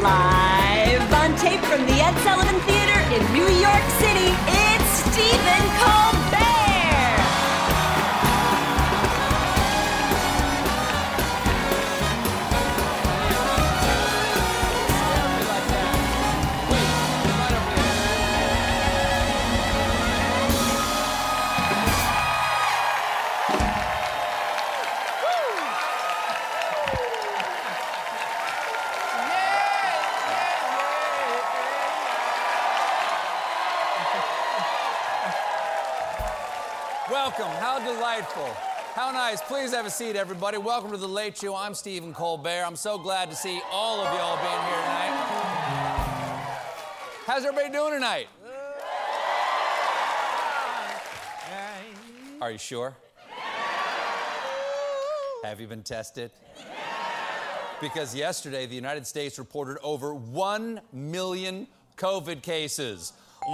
Live on tape from the Ed Sullivan Theater in New York City, it's Stephen Colbert. Welcome. How delightful. How nice. Please have a seat, everybody. Welcome to The Late Show. I'm Stephen Colbert. I'm so glad to see all of y'all being here tonight. How's everybody doing tonight? Are you sure? Have you been tested? Because yesterday, the United States reported over 1 million COVID cases.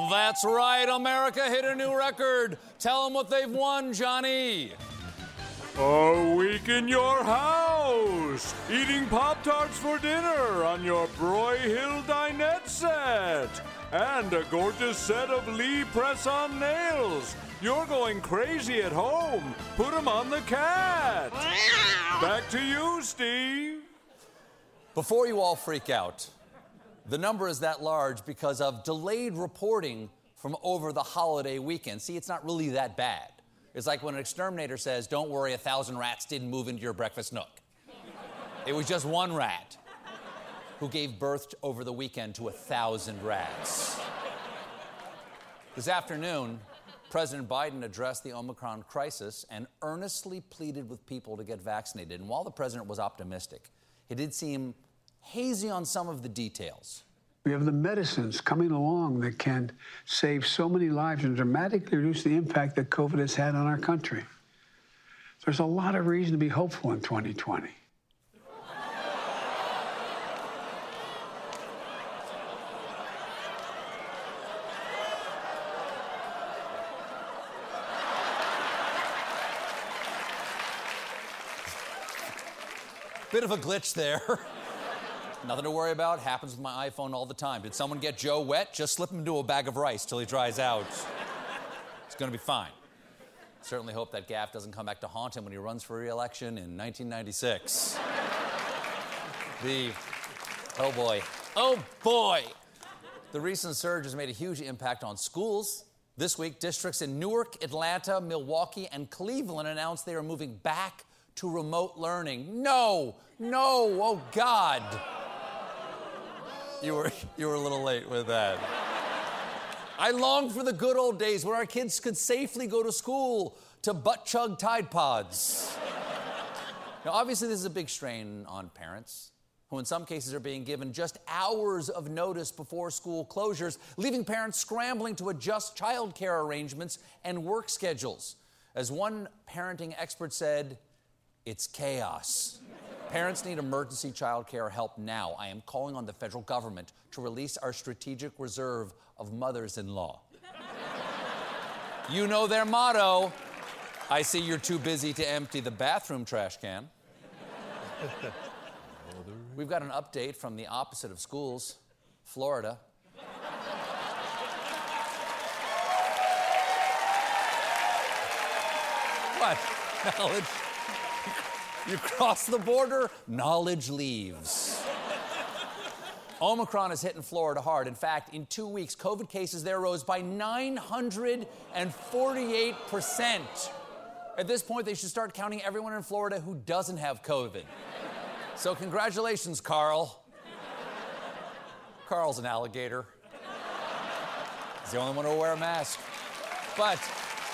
That's right, America hit a new record. Tell them what they've won, Johnny. A week in your house, eating Pop-Tarts for dinner on your Broy Hill dinette set, and a gorgeous set of Lee press-on nails. You're going crazy at home. Put them on the cat. Back to you, Steve. Before you all freak out, the number is that large because of delayed reporting from over the holiday weekend. See, it's not really that bad. It's like when an exterminator says, don't worry, 1,000 rats didn't move into your breakfast nook. It was just one rat who gave birth over the weekend to 1,000 rats. This afternoon, President Biden addressed the Omicron crisis and earnestly pleaded with people to get vaccinated. And while the president was optimistic, it did seem hazy on some of the details. We have the medicines coming along that can save so many lives and dramatically reduce the impact that COVID has had on our country. There's a lot of reason to be hopeful in 2020. Bit of a glitch there. Nothing to worry about. Happens with my iPhone all the time. Did someone get Joe wet? Just slip him into a bag of rice till he dries out. It's going to be fine. Certainly hope that gaffe doesn't come back to haunt him when he runs for re-election in 1996. Oh boy. The recent surge has made a huge impact on schools. This week, districts in Newark, Atlanta, Milwaukee, and Cleveland announced they are moving back to remote learning. No, oh God. You were a little late with that. I long for the good old days where our kids could safely go to school to butt-chug Tide Pods. Now, obviously, this is a big strain on parents, who in some cases are being given just hours of notice before school closures, leaving parents scrambling to adjust childcare arrangements and work schedules. As one parenting expert said, it's chaos. Parents need emergency child care help now. I am calling on the federal government to release our strategic reserve of mothers-in-law. You know their motto. I see you're too busy to empty the bathroom trash can. We've got an update from the opposite of schools, Florida. What? Knowledge. You cross the border, knowledge leaves. Omicron is hitting Florida hard. In fact, in 2 weeks, COVID cases there rose by 948%. At this point, they should start counting everyone in Florida who doesn't have COVID. So congratulations, Carl. Carl's an alligator. He's the only one who will wear a mask. But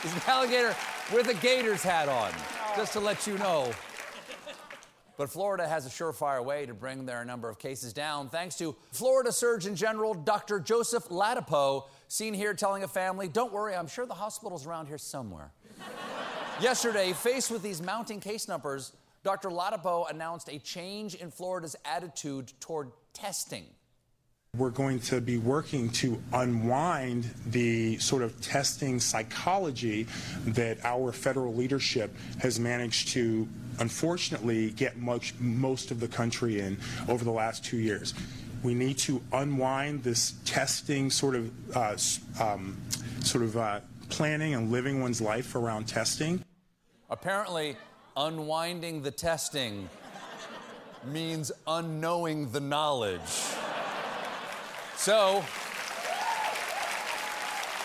he's an alligator with a gator's hat on, just to let you know. But Florida has a surefire way to bring their number of cases down, thanks to Florida Surgeon General Dr. Joseph Ladapo, seen here telling a family, don't worry, I'm sure the hospital's around here somewhere. Yesterday, faced with these mounting case numbers, Dr. Ladapo announced a change in Florida's attitude toward testing. We're going to be working to unwind the sort of testing psychology that our federal leadership has managed to, unfortunately, get most of the country in over the last 2 years. We need to unwind this testing planning and living one's life around testing. Apparently, unwinding the testing means unknowing the knowledge. So, we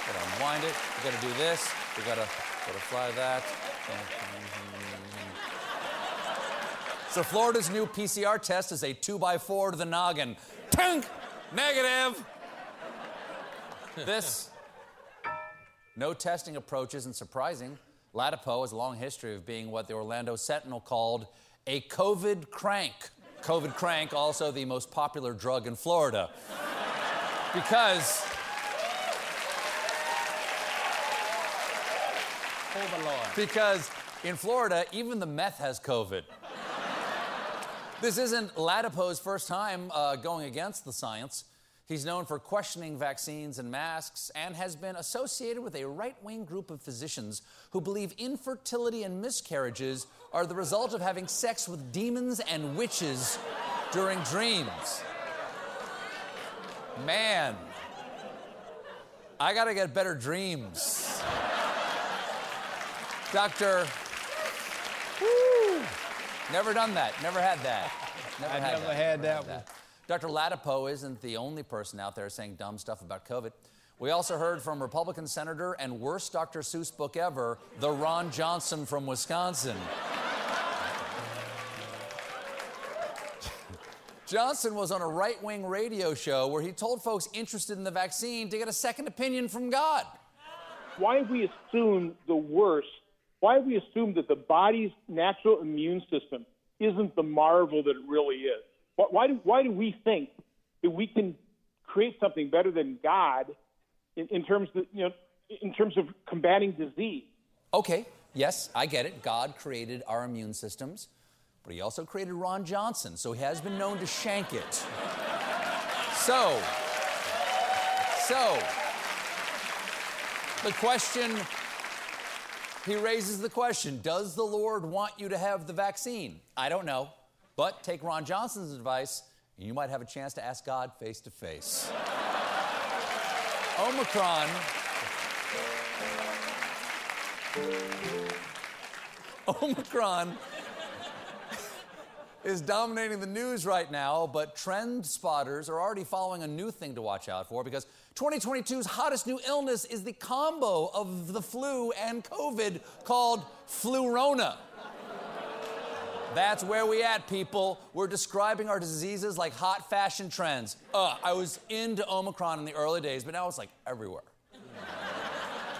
gotta unwind it, we gotta do this, we gotta fly that. So Florida's new PCR test is a 2x4 to the noggin. Tink! Negative! This no testing approach isn't surprising. Ladapo has a long history of being what the Orlando Sentinel called a COVID crank. COVID crank, also the most popular drug in Florida. Because... oh, the Lord. Because in Florida, even the meth has COVID. This isn't Ladapo's first time going against the science. He's known for questioning vaccines and masks and has been associated with a right-wing group of physicians who believe infertility and miscarriages are the result of having sex with demons and witches during dreams. Man, I gotta get better dreams. Doctor, woo, never done that, never had that. Dr. Ladapo isn't the only person out there saying dumb stuff about COVID. We also heard from Republican Senator and worst Dr. Seuss book ever, the Ron Johnson from Wisconsin. Johnson was on a right-wing radio show where he told folks interested in the vaccine to get a second opinion from God. Why we assume the worst, why we assume that the body's natural immune system isn't the marvel that it really is. Why do we think that we can create something better than God in terms of combating disease? Okay, yes, I get it. God created our immune systems. But he also created Ron Johnson, so he has been known to shank it. So, he raises the question, does the Lord want you to have the vaccine? I don't know, but take Ron Johnson's advice, and you might have a chance to ask God face to face. Omicron is dominating the news right now, but trend spotters are already following a new thing to watch out for, because 2022's hottest new illness is the combo of the flu and COVID called FluRona. That's where we at, people. We're describing our diseases like hot fashion trends. I was into Omicron in the early days, but now it's like everywhere.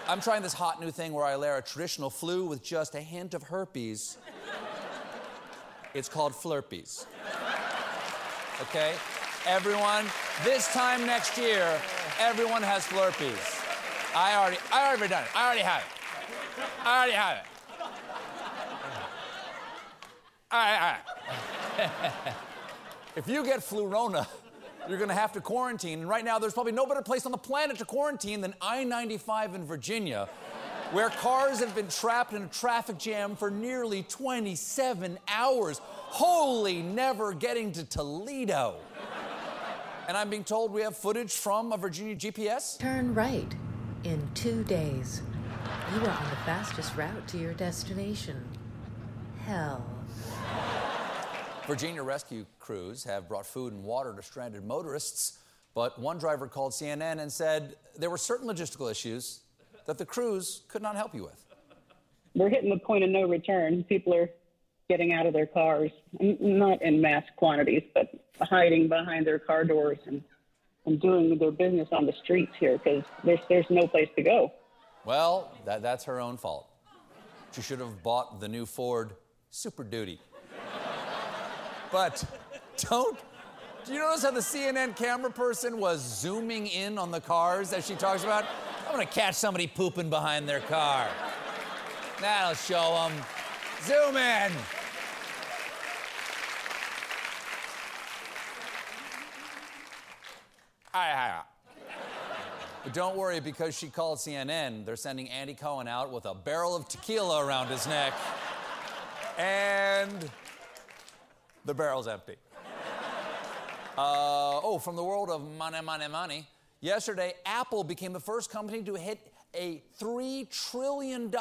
I'm trying this hot new thing where I layer a traditional flu with just a hint of herpes. It's called Flurpees. Okay? Everyone, this time next year, everyone has Flurpees. I already done it. I already have it. All right. If you get FluRona, you're gonna have to quarantine. And right now, there's probably no better place on the planet to quarantine than I-95 in Virginia, where cars have been trapped in a traffic jam for nearly 27 hours. Holy never getting to Toledo. And I'm being told we have footage from a Virginia GPS. Turn right in 2 days. You are on the fastest route to your destination. Hell. Virginia rescue crews have brought food and water to stranded motorists, but one driver called CNN and said there were certain logistical issues that the crews could not help you with. We're hitting the point of no return. People are getting out of their cars, not in mass quantities, but hiding behind their car doors and doing their business on the streets here because there's no place to go. Well, that's her own fault. She should have bought the new Ford Super Duty. But don't... Do you notice how the CNN camera person was zooming in on the cars as she talks about? I'm gonna catch somebody pooping behind their car. That'll show them. Zoom in. But don't worry, because she called CNN, they're sending Andy Cohen out with a barrel of tequila around his neck. And the barrel's empty. From the world of money. Yesterday, Apple became the first company to hit a $3 trillion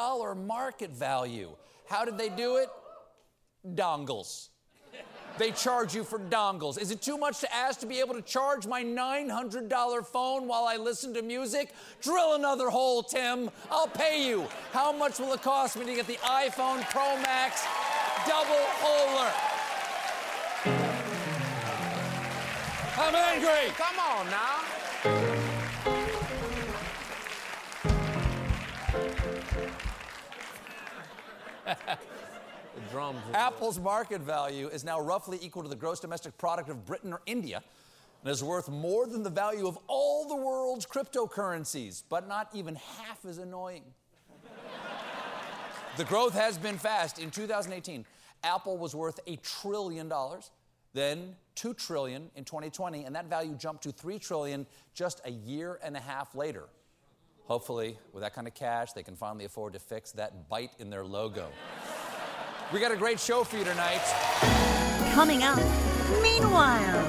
market value. How did they do it? Dongles. They charge you for dongles. Is it too much to ask to be able to charge my $900 phone while I listen to music? Drill another hole, Tim. I'll pay you. How much will it cost me to get the iPhone Pro Max double holer? I'm angry. Come on now. The drums. Apple's market value is now roughly equal to the gross domestic product of Britain or India and is worth more than the value of all the world's cryptocurrencies, but not even half as annoying. The growth has been fast. In 2018, Apple was worth $1 trillion. Then $2 trillion in 2020, and that value jumped to $3 trillion just a year and a half later. Hopefully, with that kind of cash, they can finally afford to fix that bite in their logo. We got a great show for you tonight. Coming up, meanwhile.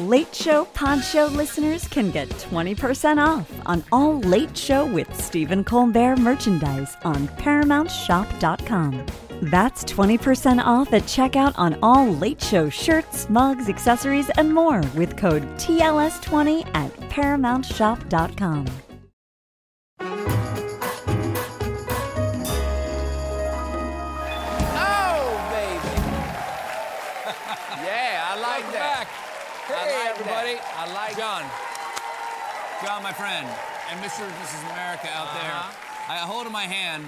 Late Show Pod Show listeners can get 20% off on all Late Show with Stephen Colbert merchandise on ParamountShop.com. That's 20% off at checkout on all Late Show shirts, mugs, accessories, and more with code TLS20 at ParamountShop.com. Oh, baby. Yeah, I like that. Back. Hey, I like everybody. That. I like John, my friend, and Mr. and Mrs. America out there. I hold in my hand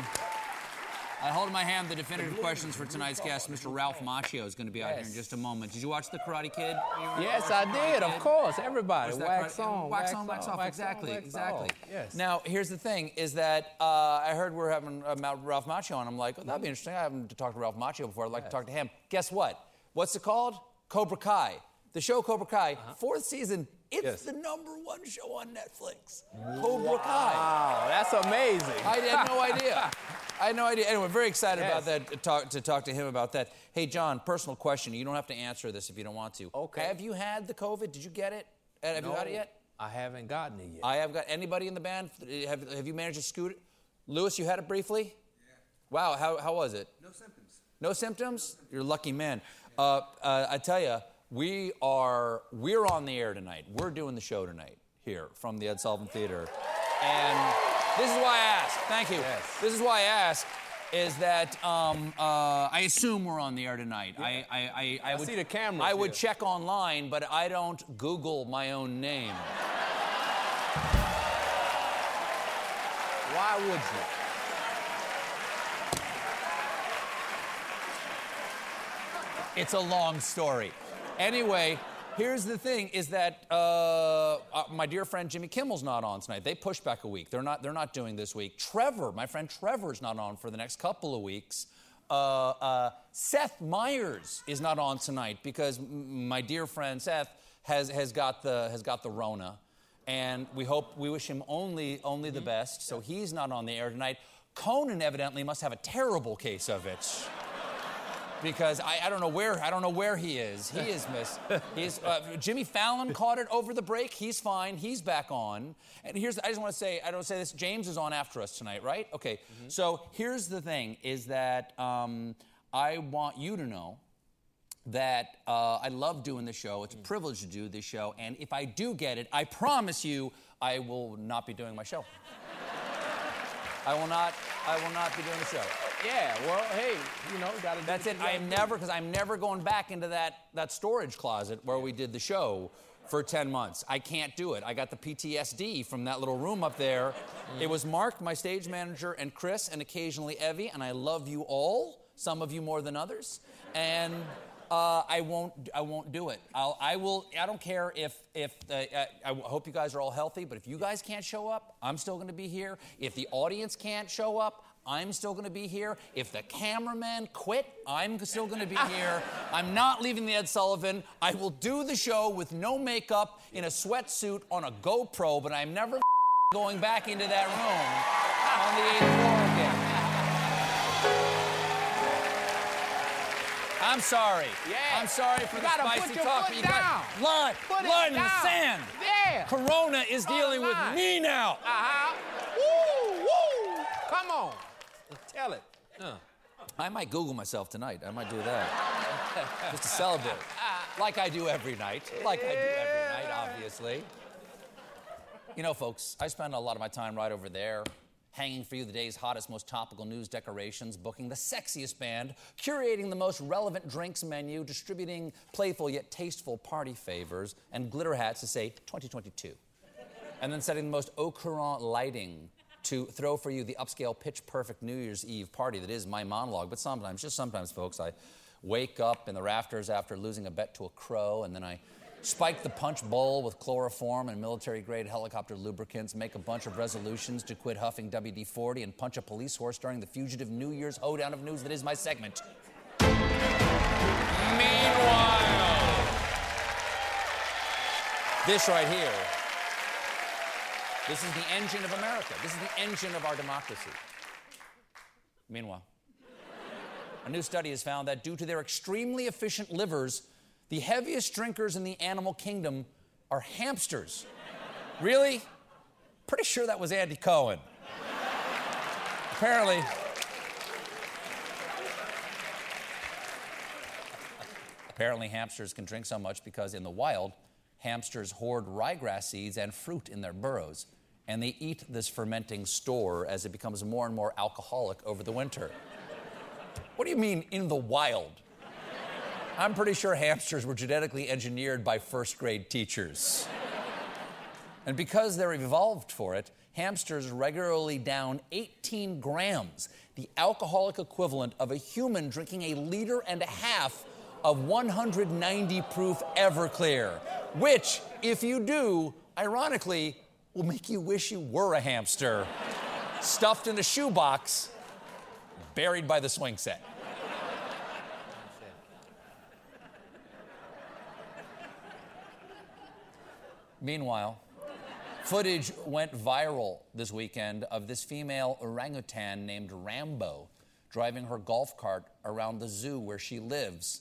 the definitive questions for tonight's guest. Mr. Ralph Macchio is going to be out here in just a moment. Did you watch The Karate Kid? Yes, I did. Of course, everybody. Wax on, wax on, wax off. Exactly, exactly. Yes. Now, here's the thing, is that I heard we're having Ralph Macchio, and I'm like, oh, that'd be interesting. I haven't talked to Ralph Macchio before. I'd like to talk to him. Guess what? What's it called? Cobra Kai. The show Cobra Kai, fourth season. It's the #1 show on Netflix. Cobra Kai. Wow, that's amazing. I had no idea. Anyway, very excited about that, to talk to him about that. Hey, John, personal question. You don't have to answer this if you don't want to. Okay. Have you had the COVID? Did you get it? Have you got it yet? I haven't gotten it yet. I have got anybody in the band? Have you managed to scoot it? Lewis, you had it briefly? Yeah. Wow, how was it? No symptoms. No symptoms? You're a lucky man. Yeah. I tell you, we're on the air tonight. We're doing the show tonight here from the Ed Sullivan Theater. And... this is why I asked. Thank you. Yes. This is why I asked, is that I assume we're on the air tonight. Yeah. I would see the camera. I would check online, but I don't Google my own name. Why would you? It's a long story. Anyway. Here's the thing, is that my dear friend Jimmy Kimmel's not on tonight. They pushed back a week. They're not doing this week. Trevor, my friend Trevor's not on for the next couple of weeks. Seth Meyers is not on tonight because my dear friend Seth has got the Rona, and we wish him only the best. So he's not on the air tonight. Conan evidently must have a terrible case of it. Because I don't know where he is. He is missed. Jimmy Fallon caught it over the break. He's fine. He's back on. And I just want to say, I don't say this. James is on after us tonight, right? Okay. Mm-hmm. So here's the thing: is that I want you to know that I love doing this show. It's a privilege to do this show. And if I do get it, I promise you, I will not be doing my show. I will not be doing the show. Yeah, well, hey, you know, gotta do that's it. I'm never going back into that storage closet where we did the show for 10 months. I can't do it. I got the PTSD from that little room up there. It was Mark, my stage manager, and Chris, and occasionally Evie, and I love you all. some of you more than others, and I won't do it. I don't care if I hope you guys are all healthy, but if you guys can't show up, I'm still going to be here. If the audience can't show up, I'm still going to be here. If the cameraman quit, I'm still going to be here. I'm not leaving the Ed Sullivan. I will do the show with no makeup in a sweatsuit on a GoPro, but I'm never going back into that room on the 8th floor again. I'm sorry. Yeah. I'm sorry for the spicy talk. You got line in the sand. Yeah. Corona is dealing with me now. Uh-huh. Woo! Come on. Tell it. I might Google myself tonight. I might do that. Just to celebrate. Like I do every night. Obviously. You know, folks, I spend a lot of my time right over there, hanging for you the day's hottest, most topical news decorations, booking the sexiest band, curating the most relevant drinks menu, distributing playful yet tasteful party favors, and glitter hats to say 2022. And then setting the most au courant lighting to throw for you the upscale, pitch-perfect New Year's Eve party that is my monologue. But sometimes, just sometimes, folks, I wake up in the rafters after losing a bet to a crow, and then I spike the punch bowl with chloroform and military-grade helicopter lubricants, make a bunch of resolutions to quit huffing WD-40 and punch a police horse during the fugitive New Year's hoedown of news that is my segment. Meanwhile, this right here, this is the engine of America. This is the engine of our democracy. Meanwhile, a new study has found that due to their extremely efficient livers, the heaviest drinkers in the animal kingdom are hamsters. Really? Pretty sure that was Andy Cohen. Apparently. Apparently hamsters can drink so much because in the wild, hamsters hoard ryegrass seeds and fruit in their burrows, and they eat this fermenting store as it becomes more and more alcoholic over the winter. What do you mean, in the wild? I'm pretty sure hamsters were genetically engineered by first-grade teachers. And because they're evolved for it, hamsters regularly down 18 grams, the alcoholic equivalent of a human drinking 1.5 liters of 190-proof Everclear, which, if you do, ironically, will make you wish you were a hamster, stuffed in a shoebox, buried by the swing set. Meanwhile, footage went viral this weekend of this female orangutan named Rambo driving her golf cart around the zoo where she lives.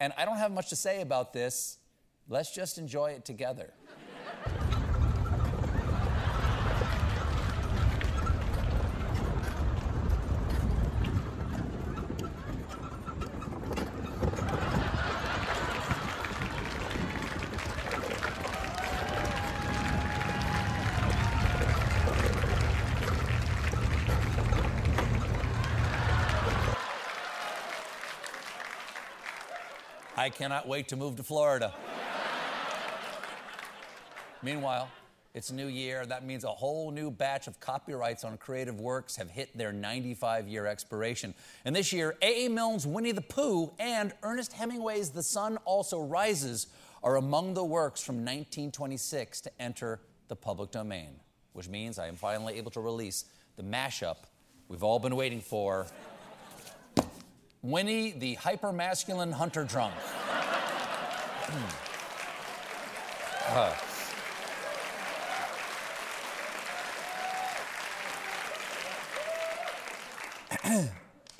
And I don't have much to say about this. Let's just enjoy it together. I cannot wait to move to Florida. Meanwhile, it's new year. That means a whole new batch of copyrights on creative works have hit their 95-year expiration. And this year, A.A. Milne's Winnie the Pooh and Ernest Hemingway's The Sun Also Rises are among the works from 1926 to enter the public domain, which means I am finally able to release the mashup we've all been waiting for. Winnie the hyper-masculine hunter drunk.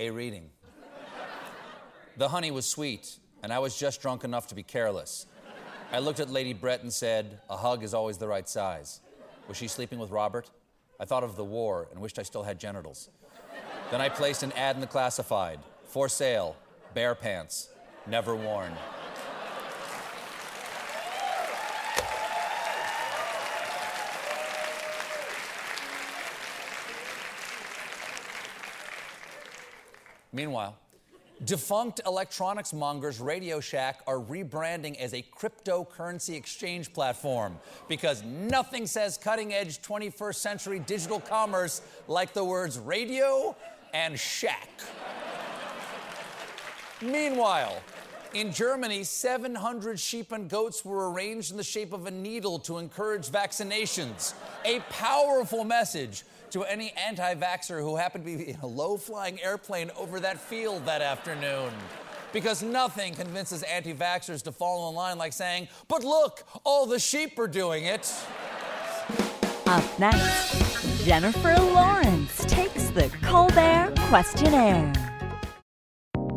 A reading. The honey was sweet, and I was just drunk enough to be careless. I looked at Lady Brett and said, a hug is always the right size. Was she sleeping with Robert? I thought of the war and wished I still had genitals. Then I placed an ad in the classified. For sale, bear pants, never worn. Meanwhile, defunct electronics mongers Radio Shack are rebranding as a cryptocurrency exchange platform because nothing says cutting-edge 21st century digital commerce like the words radio and shack. Meanwhile, in Germany, 700 sheep and goats were arranged in the shape of a needle to encourage vaccinations. A powerful message to any anti-vaxxer who happened to be in a low-flying airplane over that field that afternoon. Because nothing convinces anti-vaxxers to fall in line like saying, "But look, all the sheep are doing it." Up next, Jennifer Lawrence takes the Colbert Questionnaire.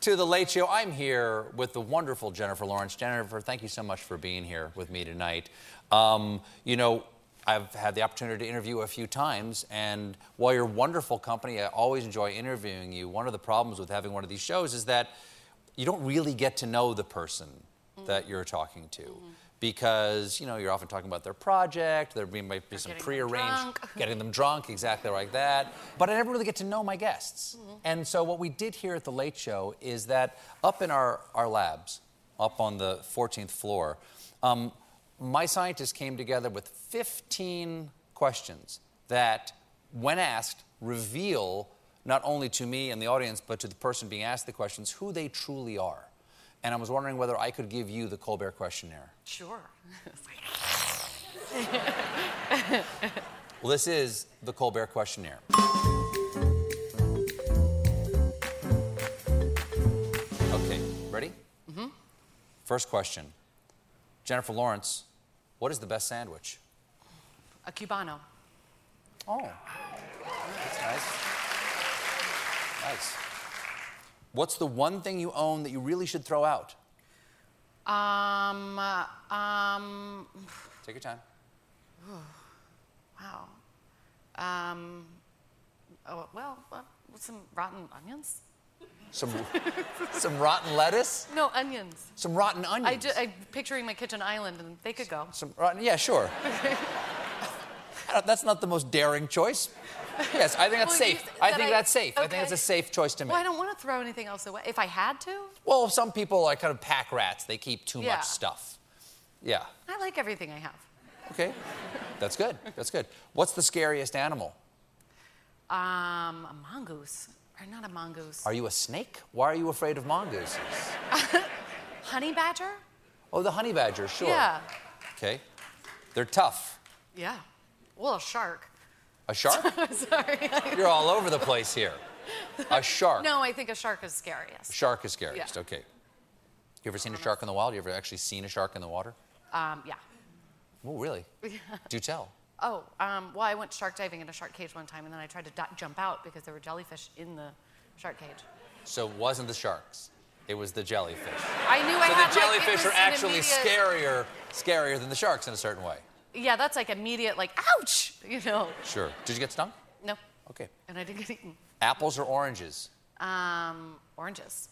to The Late Show. I'm here with the wonderful Jennifer Lawrence. Jennifer, thank you so much for being here with me tonight. I've had the opportunity to interview a few times, and while you're wonderful company, I always enjoy interviewing you. One of the problems with having one of these shows is that you don't really get to know the person that you're talking to. Because, you're often talking about their project, there might be some prearranged... Getting them drunk, exactly like that. But I never really get to know my guests. And so what we did here at The Late Show is that up in our labs, up on the 14th floor, my scientists came together with 15 questions that, when asked, reveal not only to me and the audience, but to the person being asked the questions, who they truly are. And I was wondering whether I could give you the Colbert Questionnaire. Sure. Well, this is the Colbert Questionnaire. Okay, ready? Mm-hmm. First question. Jennifer Lawrence, what is the best sandwich? A Cubano. Oh. That's nice. Nice. What's the one thing you own that you really should throw out? Take your time. Wow. Some rotten onions. Some rotten lettuce? No, onions. Some rotten onions? I'm picturing my kitchen island, and they could go. Some rotten... Yeah, sure. That's not the most daring choice. Yes, I think that's safe. That's safe. Okay. I think that's a safe choice to make. Well, I don't want to throw anything else away. If I had to? Well, some people are kind of pack rats. They keep too much stuff. Yeah. I like everything I have. Okay. That's good. That's good. What's the scariest animal? A mongoose. Or not a mongoose. Are you a snake? Why are you afraid of mongooses? Honey badger? Oh, the honey badger, sure. Yeah. Okay. They're tough. Yeah. Well, a shark. A shark? Sorry. You're all over the place here. A shark. No, I think a shark is scariest. Shark is scariest, okay. You ever seen a shark in the wild? You ever actually seen a shark in the water? Yeah. Oh, really? Yeah. Do tell. Oh, I went shark diving in a shark cage one time, and then I tried to jump out because there were jellyfish in the shark cage. So it wasn't the sharks. It was the jellyfish. I knew I had... So the jellyfish are actually scarier than the sharks in a certain way. Yeah, that's like immediate, like, ouch, Sure. Did you get stung? No. Okay. And I didn't get eaten. Apples or oranges? Oranges.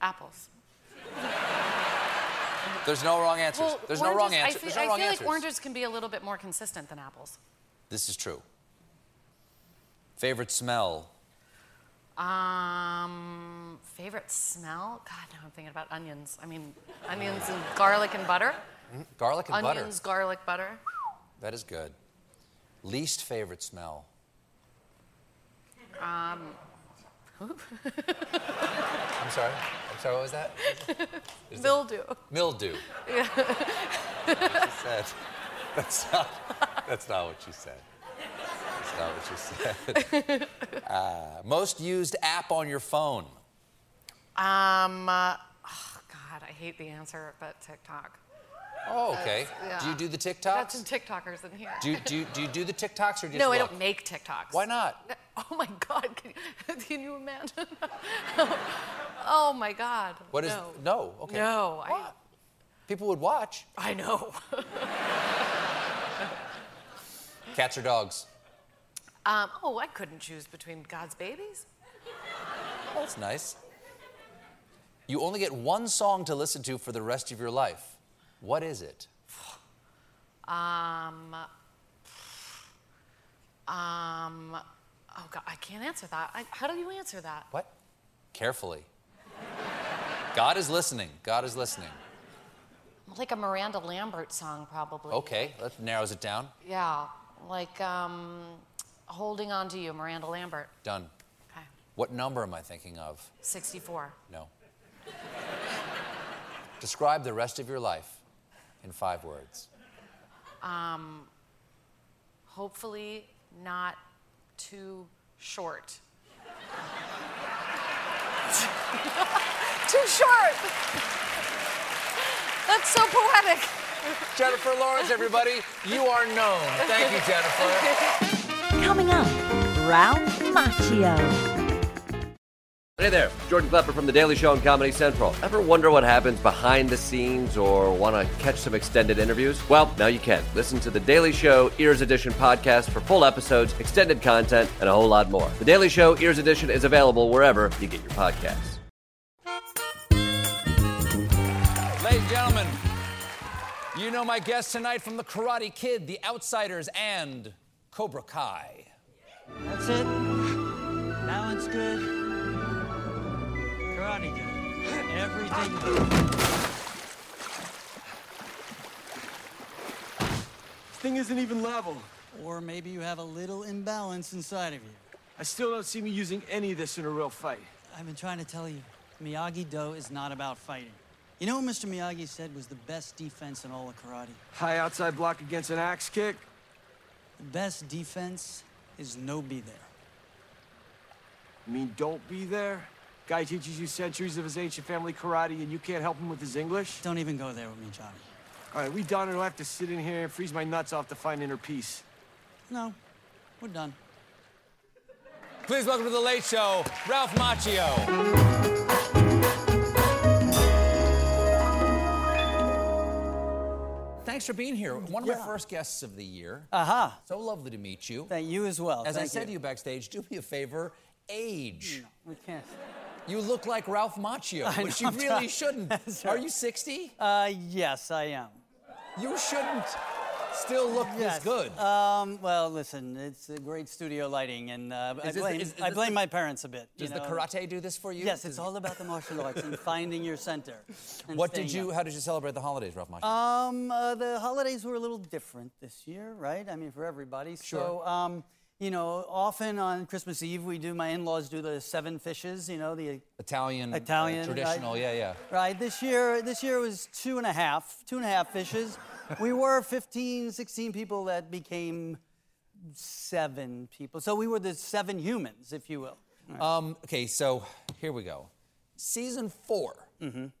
Apples. There's no wrong answers. Well, there's no wrong answer. I feel like oranges can be a little bit more consistent than apples. This is true. Favorite smell? Favorite smell? God, now I'm thinking about onions. I mean, onions and garlic and butter. Garlic and butter. Onions, garlic, butter. That is good. Least favorite smell? I'm sorry, what was that? Mildew. Mildew. Yeah. That's not what you said. That's not what you said. Most used app on your phone? God, I hate the answer, but TikTok. Oh, okay. Yeah. Do you do the TikToks? Got some TikTokers in here. Do you do the TikToks or do you... No, I don't make TikToks. Why not? Oh my God! Can you imagine? Oh my God! What is... No. Okay. No. People would watch. I know. Cats or dogs? I couldn't choose between God's babies. Well, that's nice. You only get one song to listen to for the rest of your life. What is it? Oh, God, I can't answer that. How do you answer that? What? Carefully. God is listening. God is listening. Like a Miranda Lambert song, probably. Okay, that narrows it down. Yeah, like, Holding On To You, Miranda Lambert. Done. Okay. What number am I thinking of? 64. No. Describe the rest of your life in 5 words. Hopefully not too short. Too short! That's so poetic. Jennifer Lawrence, everybody. You are known. Thank you, Jennifer. Coming up, Ralph Macchio. Hey there. Jordan Klepper from The Daily Show and Comedy Central. Ever wonder what happens behind the scenes or want to catch some extended interviews? Well, now you can. Listen to The Daily Show Ears Edition podcast for full episodes, extended content, and a whole lot more. The Daily Show Ears Edition is available wherever you get your podcasts. Ladies and gentlemen, you know my guests tonight from The Karate Kid, The Outsiders, and Cobra Kai. That's it. Balance good. Karate good. Everything good. This thing isn't even level. Or maybe you have a little imbalance inside of you. I still don't see me using any of this in a real fight. I've been trying to tell you, Miyagi-Do is not about fighting. You know what Mr. Miyagi said was the best defense in all of karate? High outside block against an axe kick. The best defense is no be there. You mean don't be there? Guy teaches you centuries of his ancient family karate and you can't help him with his English? Don't even go there with me, Johnny. All right, we done and I'll have to sit in here and freeze my nuts off to find inner peace. No, we're done. Please welcome to The Late Show, Ralph Macchio. Thanks for being here. One of my first guests of the year. Aha. So lovely to meet you. Thank you as well. As I said to you backstage, do me a favor, age. No, we can't. You look like Ralph Macchio, which you really shouldn't. Are you 60? Yes, I am. You shouldn't still look this good. Well, listen, it's great studio lighting, and I blame my parents a bit. Does the karate do this for you? Yes, it's all about the martial arts and finding your center. How did you celebrate the holidays, Ralph Macchio? The holidays were a little different this year, right? I mean, for everybody. Sure. So, you know, often on Christmas Eve, my in-laws do the 7 fishes, you know, the Italian traditional, right? Yeah. Right, this year was 2.5 fishes. We were 15, 16 people that became 7 people. So we were the 7 humans, if you will. Right. Okay, so here we go. Season 4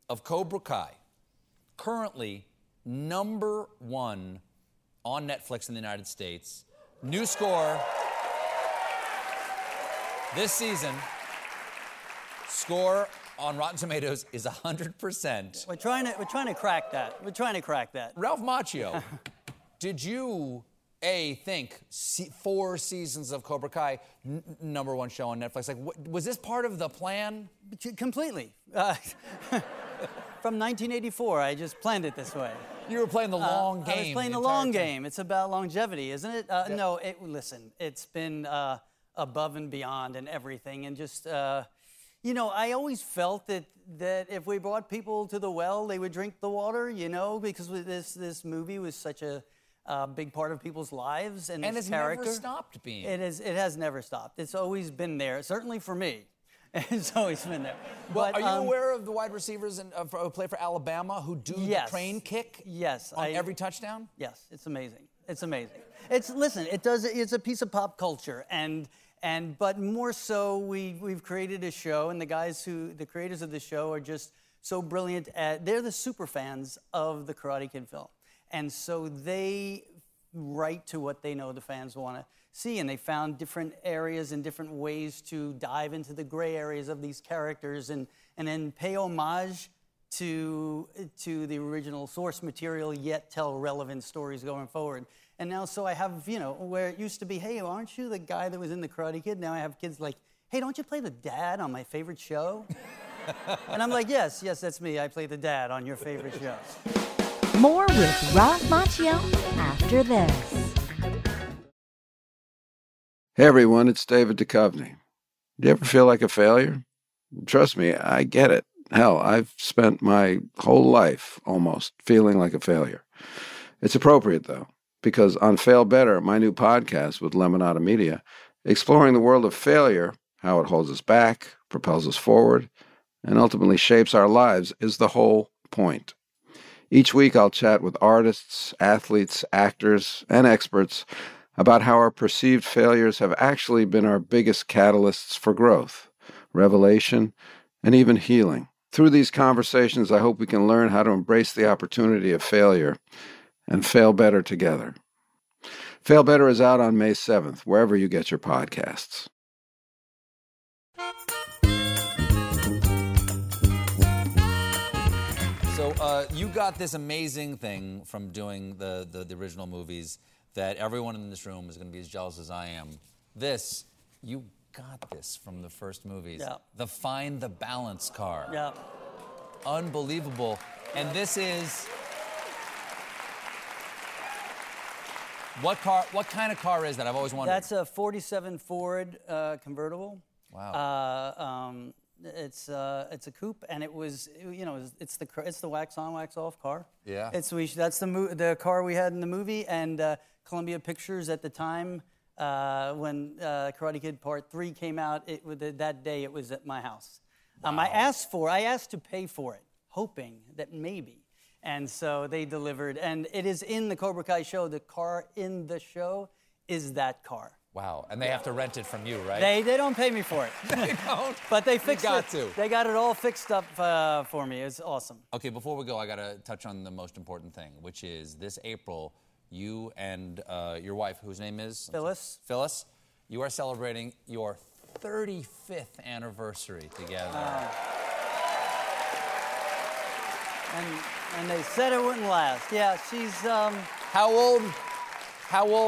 of Cobra Kai, currently #1 on Netflix in the United States. New score this season. Score on Rotten Tomatoes is 100%. We're trying to crack that. Ralph Macchio, did you, think 4 seasons of Cobra Kai, #1 show on Netflix? Like, was this part of the plan? Completely. From 1984, I just planned it this way. You were playing the long game. I was playing the long game. It's about longevity, isn't it? Yeah. No, listen, it's been above and beyond and everything, and just... You know, I always felt that if we brought people to the well, they would drink the water, you know, because this movie was such a big part of people's lives. And it's never stopped being. It has never stopped. It's always been there, certainly for me. It's always been there. Well, but, are you aware of the wide receivers who play for Alabama who do the crane kick on every touchdown? Yes, it's amazing. Listen, it's a piece of pop culture, but more so, we've created a show, and the creators of the show are just so brilliant. They're the super fans of the Karate Kid film. And so they write to what they know the fans want to see, and they found different areas and different ways to dive into the gray areas of these characters and then pay homage to the original source material, yet tell relevant stories going forward. And now, so I have, you know, where it used to be, hey, aren't you the guy that was in The Karate Kid? Now I have kids like, hey, don't you play the dad on my favorite show? And I'm like, yes, that's me. I play the dad on your favorite show. More with Ralph Macchio after this. Hey, everyone, it's David Duchovny. Do you ever feel like a failure? Trust me, I get it. Hell, I've spent my whole life almost feeling like a failure. It's appropriate, though, because on Fail Better, my new podcast with Lemonada Media, exploring the world of failure, how it holds us back, propels us forward, and ultimately shapes our lives is the whole point. Each week, I'll chat with artists, athletes, actors, and experts about how our perceived failures have actually been our biggest catalysts for growth, revelation, and even healing. Through these conversations, I hope we can learn how to embrace the opportunity of failure and fail better together. Fail Better is out on May 7th, wherever you get your podcasts. So you got this amazing thing from doing the original movies that everyone in this room is going to be as jealous as I am. This, you got this from the first movies. Yeah. The Find the Balance car. Yeah. Unbelievable. And this is... What car? What kind of car is that? I've always wondered. That's a 47 Ford convertible. Wow. It's a coupe, and it was, you know, it's the wax on, wax off car. Yeah. That's the car we had in the movie, and Columbia Pictures at the time when Karate Kid Part 3 came out. That day it was at my house. Wow. I asked to pay for it, hoping that maybe. And so they delivered. And it is in the Cobra Kai show. The car in the show is that car. Wow. And they have to rent it from you, right? They don't pay me for it. They don't? But they fixed it. They got it all fixed up for me. It's awesome. Okay, before we go, I got to touch on the most important thing, which is this April, you and your wife, whose name is? Phyllis. Phyllis, you are celebrating your 35th anniversary together. And they said it wouldn't last. Yeah, she's... How old?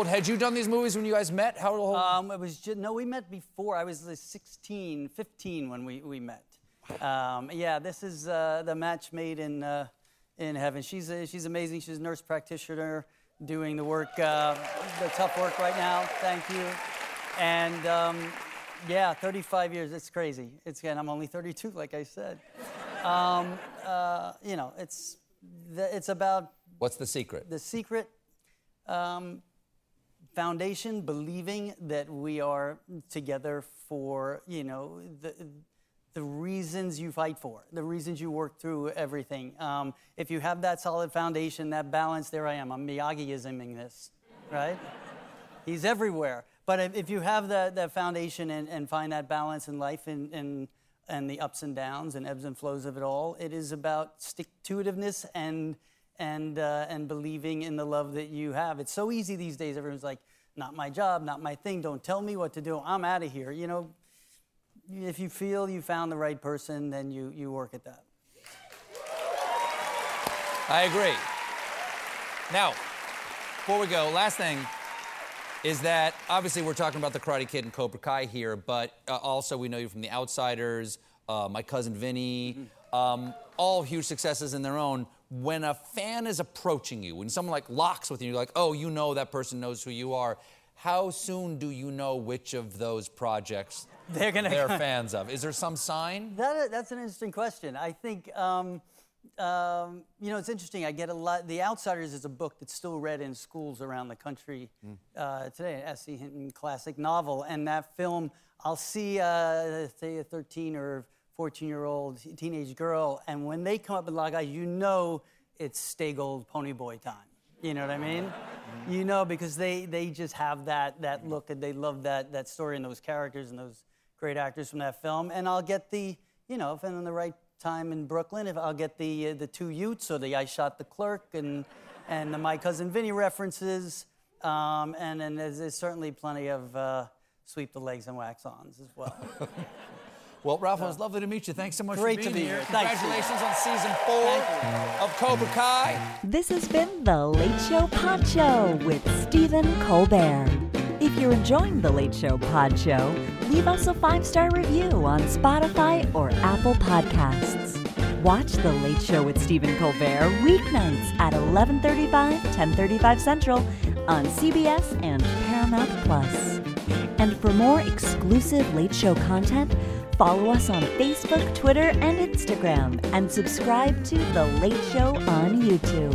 Had you done these movies when you guys met? How old? We met before. I was 15 when we met. Yeah, this is the match made in heaven. She's amazing. She's a nurse practitioner doing the work, the tough work right now. Thank you. And, 35 years. It's crazy. I'm only 32, like I said. It's about... What's the secret? The secret foundation, believing that we are together for, you know, the reasons you fight for, the reasons you work through everything. If you have that solid foundation, that balance, there I am. I'm Miyagi-isming this, right? He's everywhere. But if you have that foundation and find that balance in life and the ups and downs and ebbs and flows of it all. It is about stick-to-itiveness and believing in the love that you have. It's so easy these days. Everyone's like, not my job, not my thing. Don't tell me what to do. I'm out of here. You know, if you feel you found the right person, then you work at that. I agree. Now, before we go, last thing. Is that, obviously, we're talking about The Karate Kid and Cobra Kai here, but also we know you from The Outsiders, My Cousin Vinny, all huge successes in their own. When a fan is approaching you, when someone, like, locks with you, you're like, oh, you know that person knows who you are, how soon do you know which of those projects they're fans of? Is there some sign? That's an interesting question. I think, it's interesting. I get a lot. The Outsiders is a book that's still read in schools around the country today, an S.E. Hinton classic novel. And that film, I'll see, say, a 13 or 14-year-old teenage girl, and when they come up with Log Eyes, you know it's Stay-Gold Pony Boy time. You know what I mean? You know, because they just have that look, and they love that story and those characters and those great actors from that film. And I'll get the, you know, if I'm in the right time in Brooklyn, if I'll get the two Utes or the I Shot the Clerk and the My Cousin Vinny references, and then there's certainly plenty of Sweep the Legs and Wax-Ons as well. Well, Ralph, it was lovely to meet you. Thanks so much for being here. Congratulations on season 4 of Cobra Kai. This has been The Late Show Pod Show with Stephen Colbert. If you're enjoying The Late Show Pod Show, leave us a 5-star review on Spotify or Apple Podcasts. Watch The Late Show with Stephen Colbert weeknights at 11:35, 10:35 Central on CBS and Paramount+. And for more exclusive Late Show content, follow us on Facebook, Twitter, and Instagram, and subscribe to The Late Show on YouTube.